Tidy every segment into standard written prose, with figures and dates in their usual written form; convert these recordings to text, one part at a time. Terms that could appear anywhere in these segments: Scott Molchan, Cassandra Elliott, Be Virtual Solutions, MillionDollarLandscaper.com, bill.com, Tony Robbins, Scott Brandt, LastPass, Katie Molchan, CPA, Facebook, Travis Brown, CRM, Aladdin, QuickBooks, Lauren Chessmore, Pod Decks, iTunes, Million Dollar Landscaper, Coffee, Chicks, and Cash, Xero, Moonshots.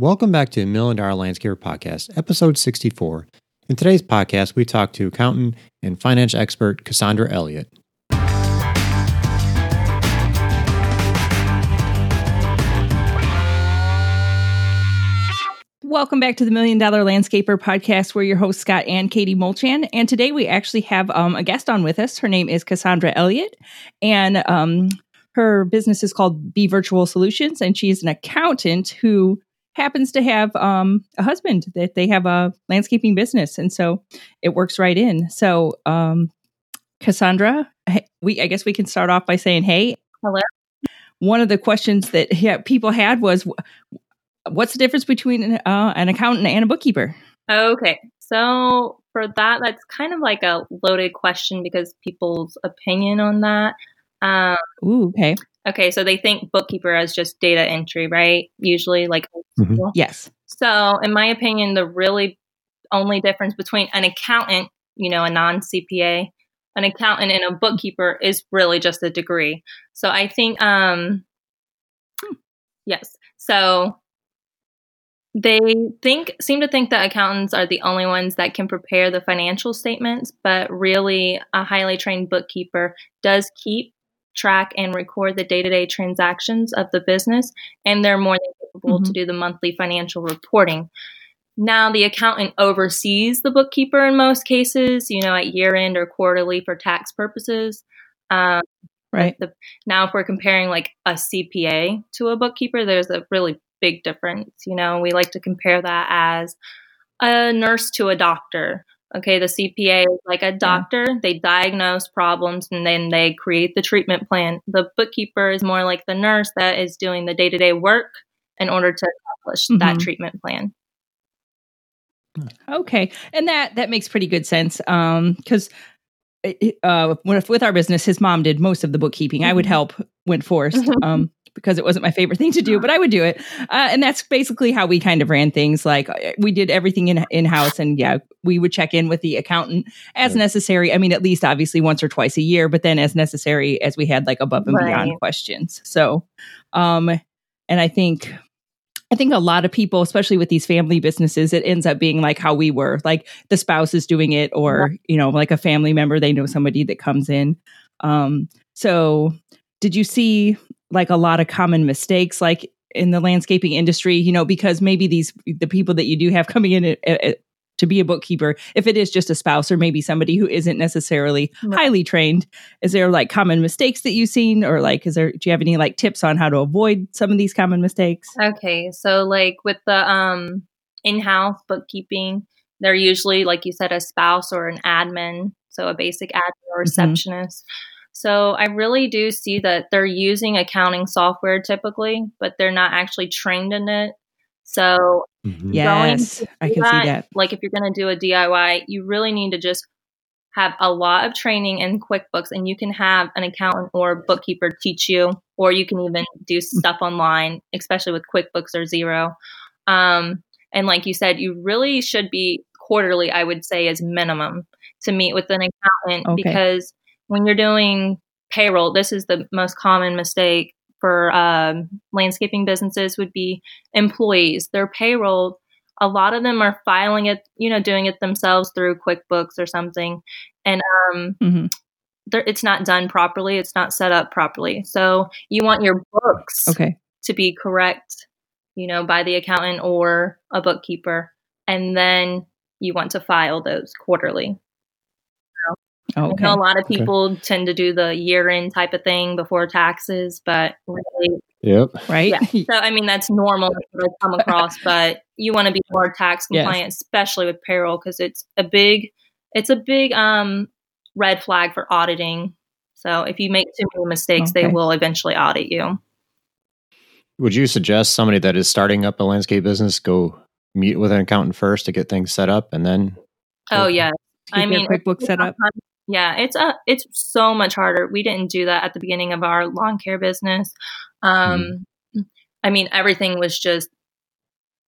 Welcome back to Million Dollar Landscaper Podcast, episode 64. In today's podcast, we talk to accountant and finance expert Cassandra Elliott. Welcome back to the Million Dollar Landscaper Podcast. We're your hosts, Scott and Katie Molchan. And today we actually have a guest on with us. Her name is Cassandra Elliott, and her business is called Be Virtual Solutions, and she is an accountant who happens to have a husband that they have a landscaping business, and so it works right in. So, Cassandra, I guess we can start off by saying, hey, hello. One of the questions that people had was, what's the difference between an accountant and a bookkeeper? Okay. So for that, that's kind of like a loaded question because people's opinion on that. Okay. Okay. So they think bookkeeper as just data entry, right? Usually like. Mm-hmm. Yes. So in my opinion, the really only difference between an accountant, you know, a non-CPA, an accountant and a bookkeeper is really just a degree. So I think, yes. So they seem to think that accountants are the only ones that can prepare the financial statements, but really a highly trained bookkeeper does keep track and record the day-to-day transactions of the business, and they're more than capable mm-hmm. to do the monthly financial reporting. Now, the accountant oversees the bookkeeper in most cases, you know, at year-end or quarterly for tax purposes. Right. Now, if we're comparing like a CPA to a bookkeeper, there's a really big difference. You know, we like to compare that as a nurse to a doctor. Okay. The CPA is like a doctor. Yeah. They diagnose problems and then they create the treatment plan. The bookkeeper is more like the nurse that is doing the day-to-day work in order to accomplish mm-hmm. that treatment plan. Okay. And that makes pretty good sense. 'Cause with our business, his mom did most of the bookkeeping. Mm-hmm. I would help when forced. Because it wasn't my favorite thing to do, but I would do it. And that's basically how we kind of ran things. Like we did everything in-house, and yeah, we would check in with the accountant as necessary. I mean, at least obviously once or twice a year, but then as necessary as we had like above and beyond questions. So, and I think a lot of people, especially with these family businesses, it ends up being like how we were, like the spouse is doing it or, you know, like a family member, they know somebody that comes in. So did you see like a lot of common mistakes, like in the landscaping industry, you know, because maybe the people that you do have coming in to be a bookkeeper, if it is just a spouse or maybe somebody who isn't necessarily highly trained, is there like common mistakes that you've seen, or like, do you have any like tips on how to avoid some of these common mistakes? Okay. So like with the in-house bookkeeping, they're usually, like you said, a spouse or an admin. So a basic admin or receptionist. Mm-hmm. So I really do see that they're using accounting software typically, but they're not actually trained in it. So yes, I can see that. Like if you're going to do a DIY, you really need to just have a lot of training in QuickBooks, and you can have an accountant or bookkeeper teach you, or you can even do stuff online, especially with QuickBooks or Xero. And like you said, you really should be quarterly, I would say, as minimum to meet with an accountant because when you're doing payroll, this is the most common mistake for landscaping businesses would be employees. Their payroll, a lot of them are filing it, you know, doing it themselves through QuickBooks or something. And it's not done properly. It's not set up properly. So you want your books to be correct, you know, by the accountant or a bookkeeper. And then you want to file those quarterly. I know a lot of people tend to do the year-end type of thing before taxes, but really, yeah. So I mean, that's normal to come across, but you want to be more tax compliant, especially with payroll, because it's a big red flag for auditing. So if you make too many mistakes, they will eventually audit you. Would you suggest somebody that is starting up a landscape business go meet with an accountant first to get things set up, and then? Oh yeah, I mean, QuickBooks set up. Yeah, it's so much harder. We didn't do that at the beginning of our lawn care business. I mean, everything was just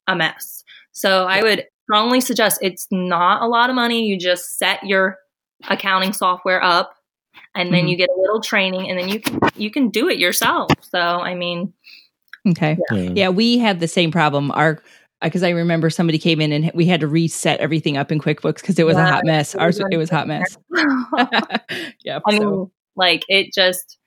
a mess. So I would strongly suggest it's not a lot of money. You just set your accounting software up, and then you get a little training, and then you can do it yourself. So I mean, we had the same problem. Our because I remember somebody came in and we had to reset everything up in QuickBooks because it was a hot mess. It was a hot mess. Yeah. I mean, like it just,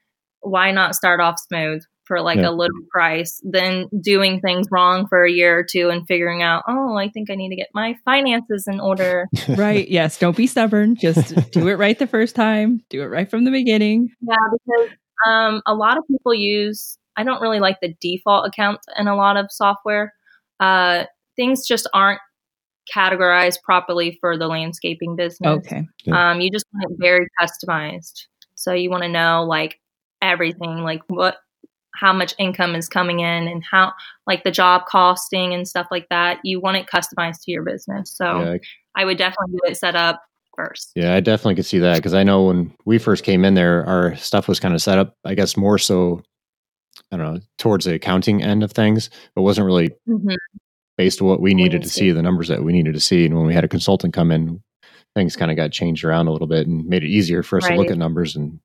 why not start off smooth for like a little price than doing things wrong for a year or two and figuring out, oh, I think I need to get my finances in order. Right. Yes. Don't be stubborn. Just do it right the first time. Do it right from the beginning. Yeah. Because a lot of people use, I don't really like the default account in a lot of software. Things just aren't categorized properly for the landscaping business. Okay. Yeah. You just want it very customized. So you want to know like everything, like what, how much income is coming in and how like the job costing and stuff like that. You want it customized to your business. So I would definitely get it set up first. Yeah, I definitely could see that. Cause I know when we first came in there, our stuff was kind of set up, I guess more so, I don't know, towards the accounting end of things, but wasn't really based on what we needed to see, the numbers that we needed to see. And when we had a consultant come in, things kind of got changed around a little bit and made it easier for us to look at numbers and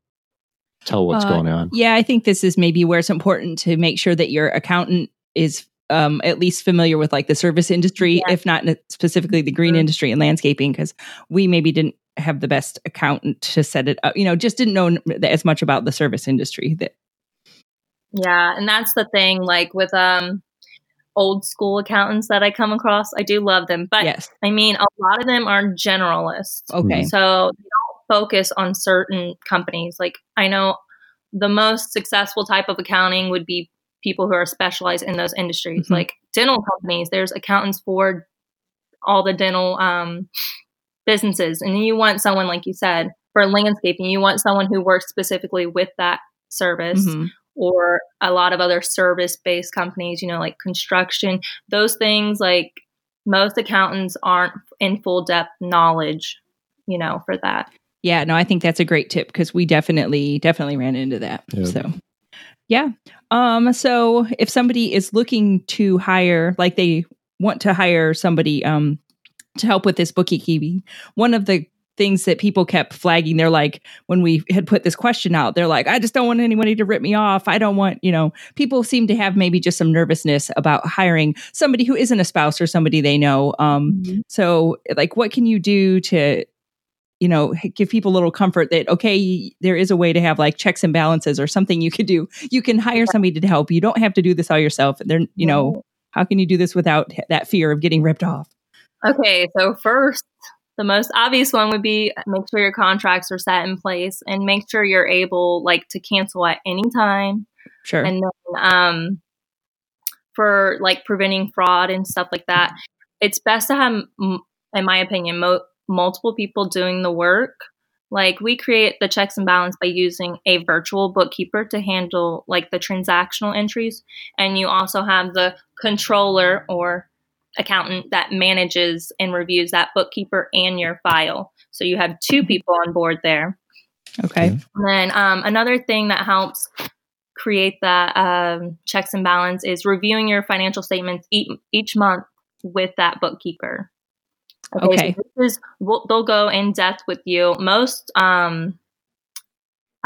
tell what's going on. Yeah, I think this is maybe where it's important to make sure that your accountant is at least familiar with like the service industry, if not specifically the green industry and landscaping, because we maybe didn't have the best accountant to set it up, you know, just didn't know as much about the service industry. That. Yeah, and that's the thing, like with old school accountants that I come across, I do love them, but I mean, a lot of them are generalists. Okay. So they don't focus on certain companies. Like I know the most successful type of accounting would be people who are specialized in those industries, like dental companies. There's accountants for all the dental businesses. And then you want someone, like you said, for landscaping, you want someone who works specifically with that service. Or a lot of other service-based companies, you know, like construction, those things, like most accountants aren't in full depth knowledge, you know, for that. Yeah, no, I think that's a great tip because we definitely ran into that. Yeah. So, yeah. So if somebody is looking to hire, like they want to hire somebody to help with this bookkeeping, one of the things that people kept flagging. They're like, when we had put this question out, they're like, I just don't want anybody to rip me off. I don't want, you know, people seem to have maybe just some nervousness about hiring somebody who isn't a spouse or somebody they know. So like, what can you do to, you know, give people a little comfort that, okay, there is a way to have like checks and balances or something you could do. You can hire somebody to help. You don't have to do this all yourself. They're, you know, how can you do this without that fear of getting ripped off? Okay. So first, the most obvious one would be make sure your contracts are set in place and make sure you're able like to cancel at any time. Sure. And then for like preventing fraud and stuff like that, it's best to have, in my opinion, multiple people doing the work. Like we create the checks and balance by using a virtual bookkeeper to handle like the transactional entries. And you also have the controller or accountant that manages and reviews that bookkeeper and your file. So you have two people on board there. Okay. And then another thing that helps create that checks and balance is reviewing your financial statements each month with that bookkeeper. Okay. So this is, they'll go in depth with you. Most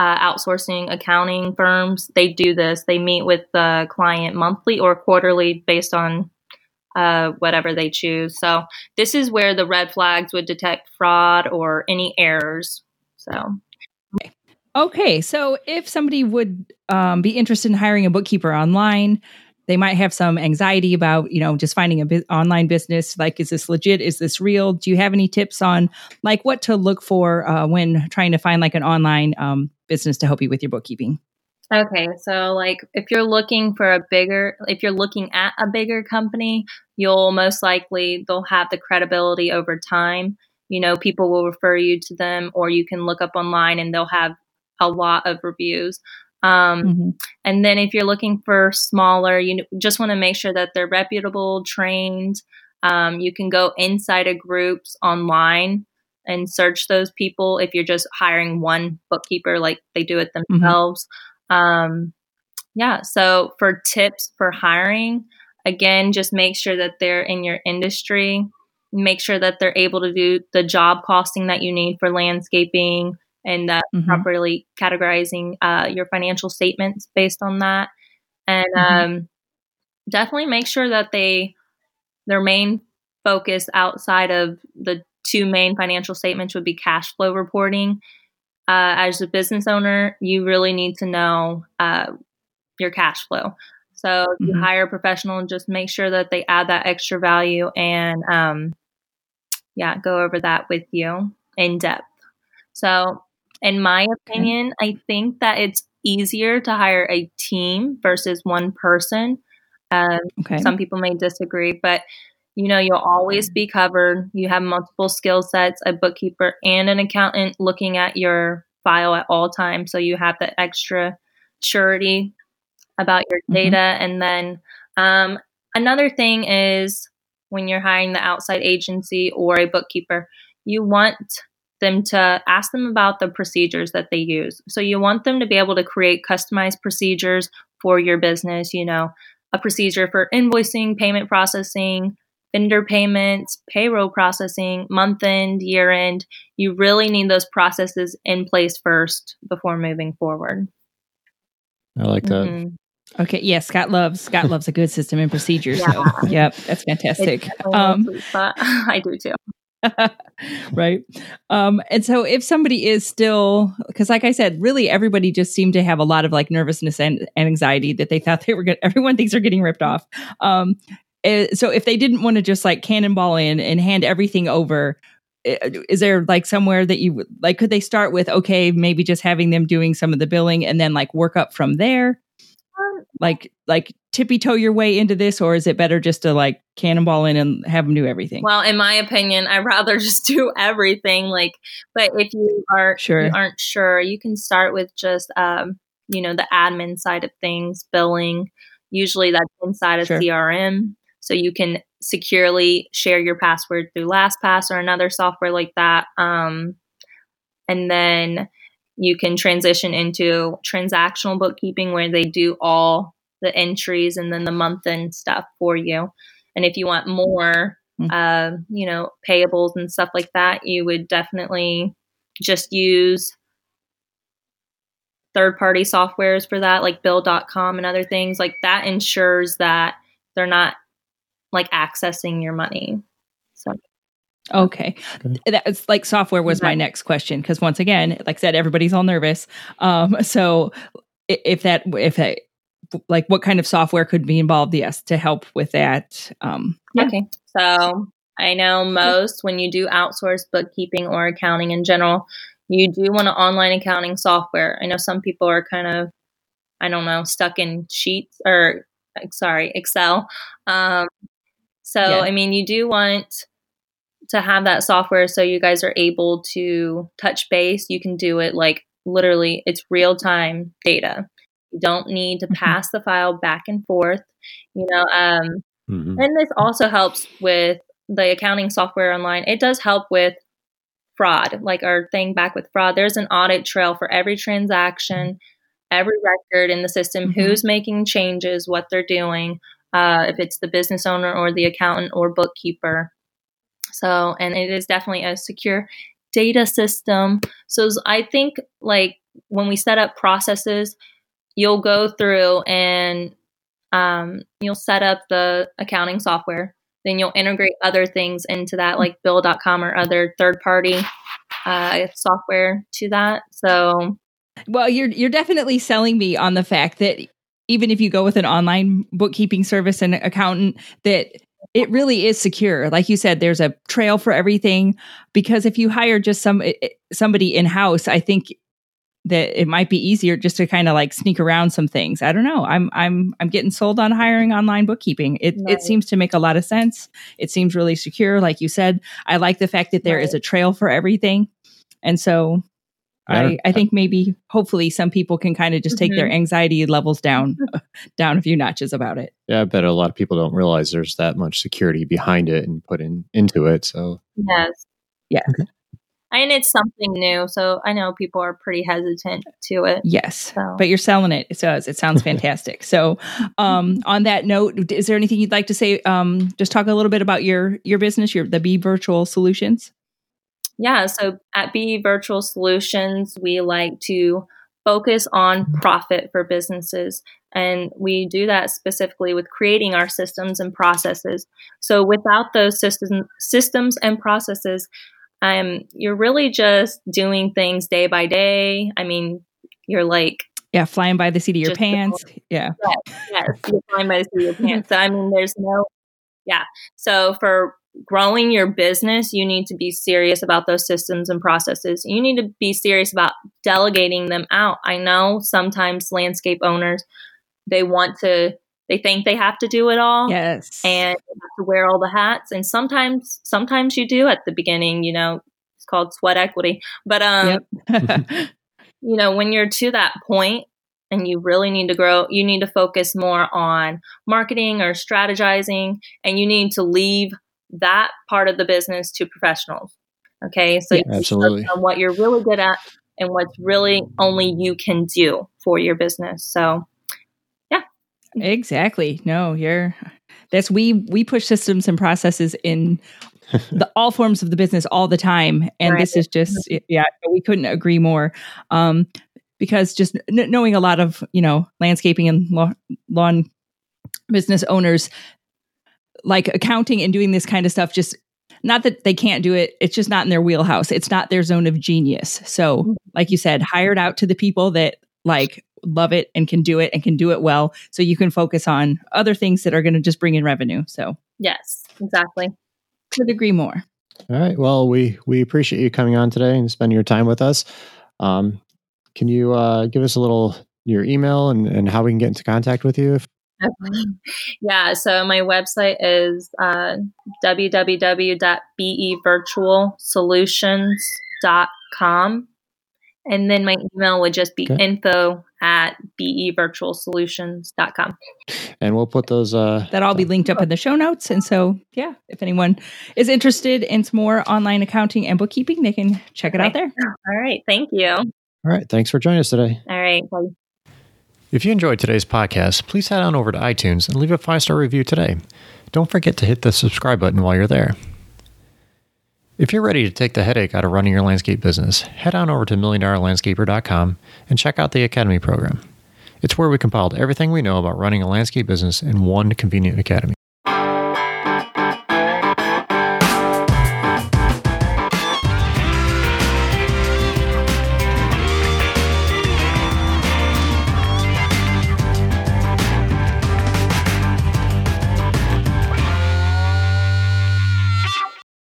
outsourcing accounting firms, they do this. They meet with the client monthly or quarterly based on whatever they choose. So this is where the red flags would detect fraud or any errors. So, okay. So if somebody would be interested in hiring a bookkeeper online, they might have some anxiety about, you know, just finding a online business. Like, is this legit? Is this real? Do you have any tips on like what to look for when trying to find like an online business to help you with your bookkeeping? Okay, so like if you're looking for if you're looking at a bigger company, you'll most likely, they'll have the credibility over time. You know, people will refer you to them, or you can look up online and they'll have a lot of reviews. And then if you're looking for smaller, you just want to make sure that they're reputable, trained. You can go inside of groups online and search those people if you're just hiring one bookkeeper like they do it themselves. So for tips for hiring, again, just make sure that they're in your industry, make sure that they're able to do the job costing that you need for landscaping and that properly categorizing your financial statements based on that. And definitely make sure that they Their main focus outside of the two main financial statements would be cash flow reporting. As a business owner, you really need to know your cash flow. So if you hire a professional and just make sure that they add that extra value and go over that with you in depth. So in my opinion, I think that it's easier to hire a team versus one person. Some people may disagree, but you'll always be covered. You have multiple skill sets, a bookkeeper and an accountant looking at your file at all times. So you have that extra surety about your data. And then another thing is when you're hiring the outside agency or a bookkeeper, you want them to ask them about the procedures that they use. So you want them to be able to create customized procedures for your business, a procedure for invoicing, payment processing, vendor payments, payroll processing, month end, year end. You really need those processes in place first before moving forward. I like that. Okay. Yeah. Scott loves a good system and procedure. Yeah. So yep. That's fantastic. I do too. Right. And so if somebody is still, because like I said, really everybody just seemed to have a lot of like nervousness and anxiety that they thought they were good. Everyone thinks they're getting ripped off. So if they didn't want to just like cannonball in and hand everything over, is there like somewhere that you like, could they start with, okay, maybe just having them doing some of the billing and then like work up from there, like tippy toe your way into this, or is it better just to like cannonball in and have them do everything? Well, in my opinion, I'd rather just do everything. But if you aren't sure, you can start with just, the admin side of things, billing, usually that's inside of CRM. So you can securely share your password through LastPass or another software like that. And then you can transition into transactional bookkeeping where they do all the entries and then the month end stuff for you. And if you want more, payables and stuff like that, you would definitely just use third-party softwares for that, like bill.com and other things like that ensures that they're not like accessing your money. So. Okay. That's like software was my next question. 'Cause once again, like I said, everybody's all nervous. So if like what kind of software could be involved? Yes. To help with that. Okay. So I know most when you do outsource bookkeeping or accounting in general, you do want an online accounting software. I know some people are kind of, stuck in sheets or Excel. I mean, you do want to have that software so you guys are able to touch base. You can do it like literally it's real-time data. You don't need to pass the file back and forth, and this also helps with the accounting software online. It does help with fraud, like our thing back with fraud. There's an audit trail for every transaction, every record in the system, who's making changes, what they're doing, if it's the business owner or the accountant or bookkeeper. So, and it is definitely a secure data system. So I think like when we set up processes, you'll go through and you'll set up the accounting software. Then you'll integrate other things into that, like bill.com or other third-party software to that. So, well, you're definitely selling me on the fact that even if you go with an online bookkeeping service and accountant, that it really is secure. Like you said, there's a trail for everything, because if you hire just somebody in-house, I think that it might be easier just to kind of like sneak around some things. I don't know. I'm getting sold on hiring online bookkeeping. It seems to make a lot of sense. It seems really secure. Like you said, I like the fact that there is a trail for everything. And so I think maybe hopefully some people can kind of just take their anxiety levels down a few notches about it. Yeah, I bet a lot of people don't realize there's that much security behind it and put into it. So yes. And it's something new, so I know people are pretty hesitant to it. Yes, but you're selling it. It does. It sounds fantastic. So on that note, is there anything you'd like to say? Just talk a little bit about your business, the Be Virtual Solutions. Yeah, so at Be Virtual Solutions, we like to focus on profit for businesses. And we do that specifically with creating our systems and processes. So without those systems and processes, you're really just doing things day by day. I mean, you're like... Yeah, flying by the seat of your pants. Yes, you're flying by the seat of your pants. So, I mean, there's no... Yeah. So for growing your business, you need to be serious about those systems and processes. You need to be serious about delegating them out. I know sometimes landscape owners, they think they have to do it all. Yes. And you have to wear all the hats. And sometimes you do at the beginning, it's called sweat equity. But, when you're to that point, and you really need to grow, you need to focus more on marketing or strategizing, and you need to leave that part of the business to professionals. Okay. So you focus on what you're really good at and what's really only you can do for your business. So yeah. Exactly. No, we push systems and processes in all forms of the business all the time. And right. This is just, we couldn't agree more. Because just knowing a lot of, landscaping and lawn business owners, like accounting and doing this kind of stuff, just not that they can't do it. It's just not in their wheelhouse. It's not their zone of genius. So like you said, hire it out to the people that like love it and can do it well. So you can focus on other things that are going to just bring in revenue. So yes, exactly. Could agree more. All right. Well, we appreciate you coming on today and spending your time with us. Can you give us a little, your email and how we can get into contact with you? Yeah. So my website is www.bevirtualsolutions.com. And then my email would just be info@bevirtualsolutions.com. And we'll put those... That'll all be linked up in the show notes. And so, if anyone is interested in some more online accounting and bookkeeping, they can check it out there. All right. Thank you. All right. Thanks for joining us today. All right. Bye. If you enjoyed today's podcast, please head on over to iTunes and leave a 5-star review today. Don't forget to hit the subscribe button while you're there. If you're ready to take the headache out of running your landscape business, head on over to MillionDollarLandscaper.com and check out the Academy program. It's where we compiled everything we know about running a landscape business in one convenient academy.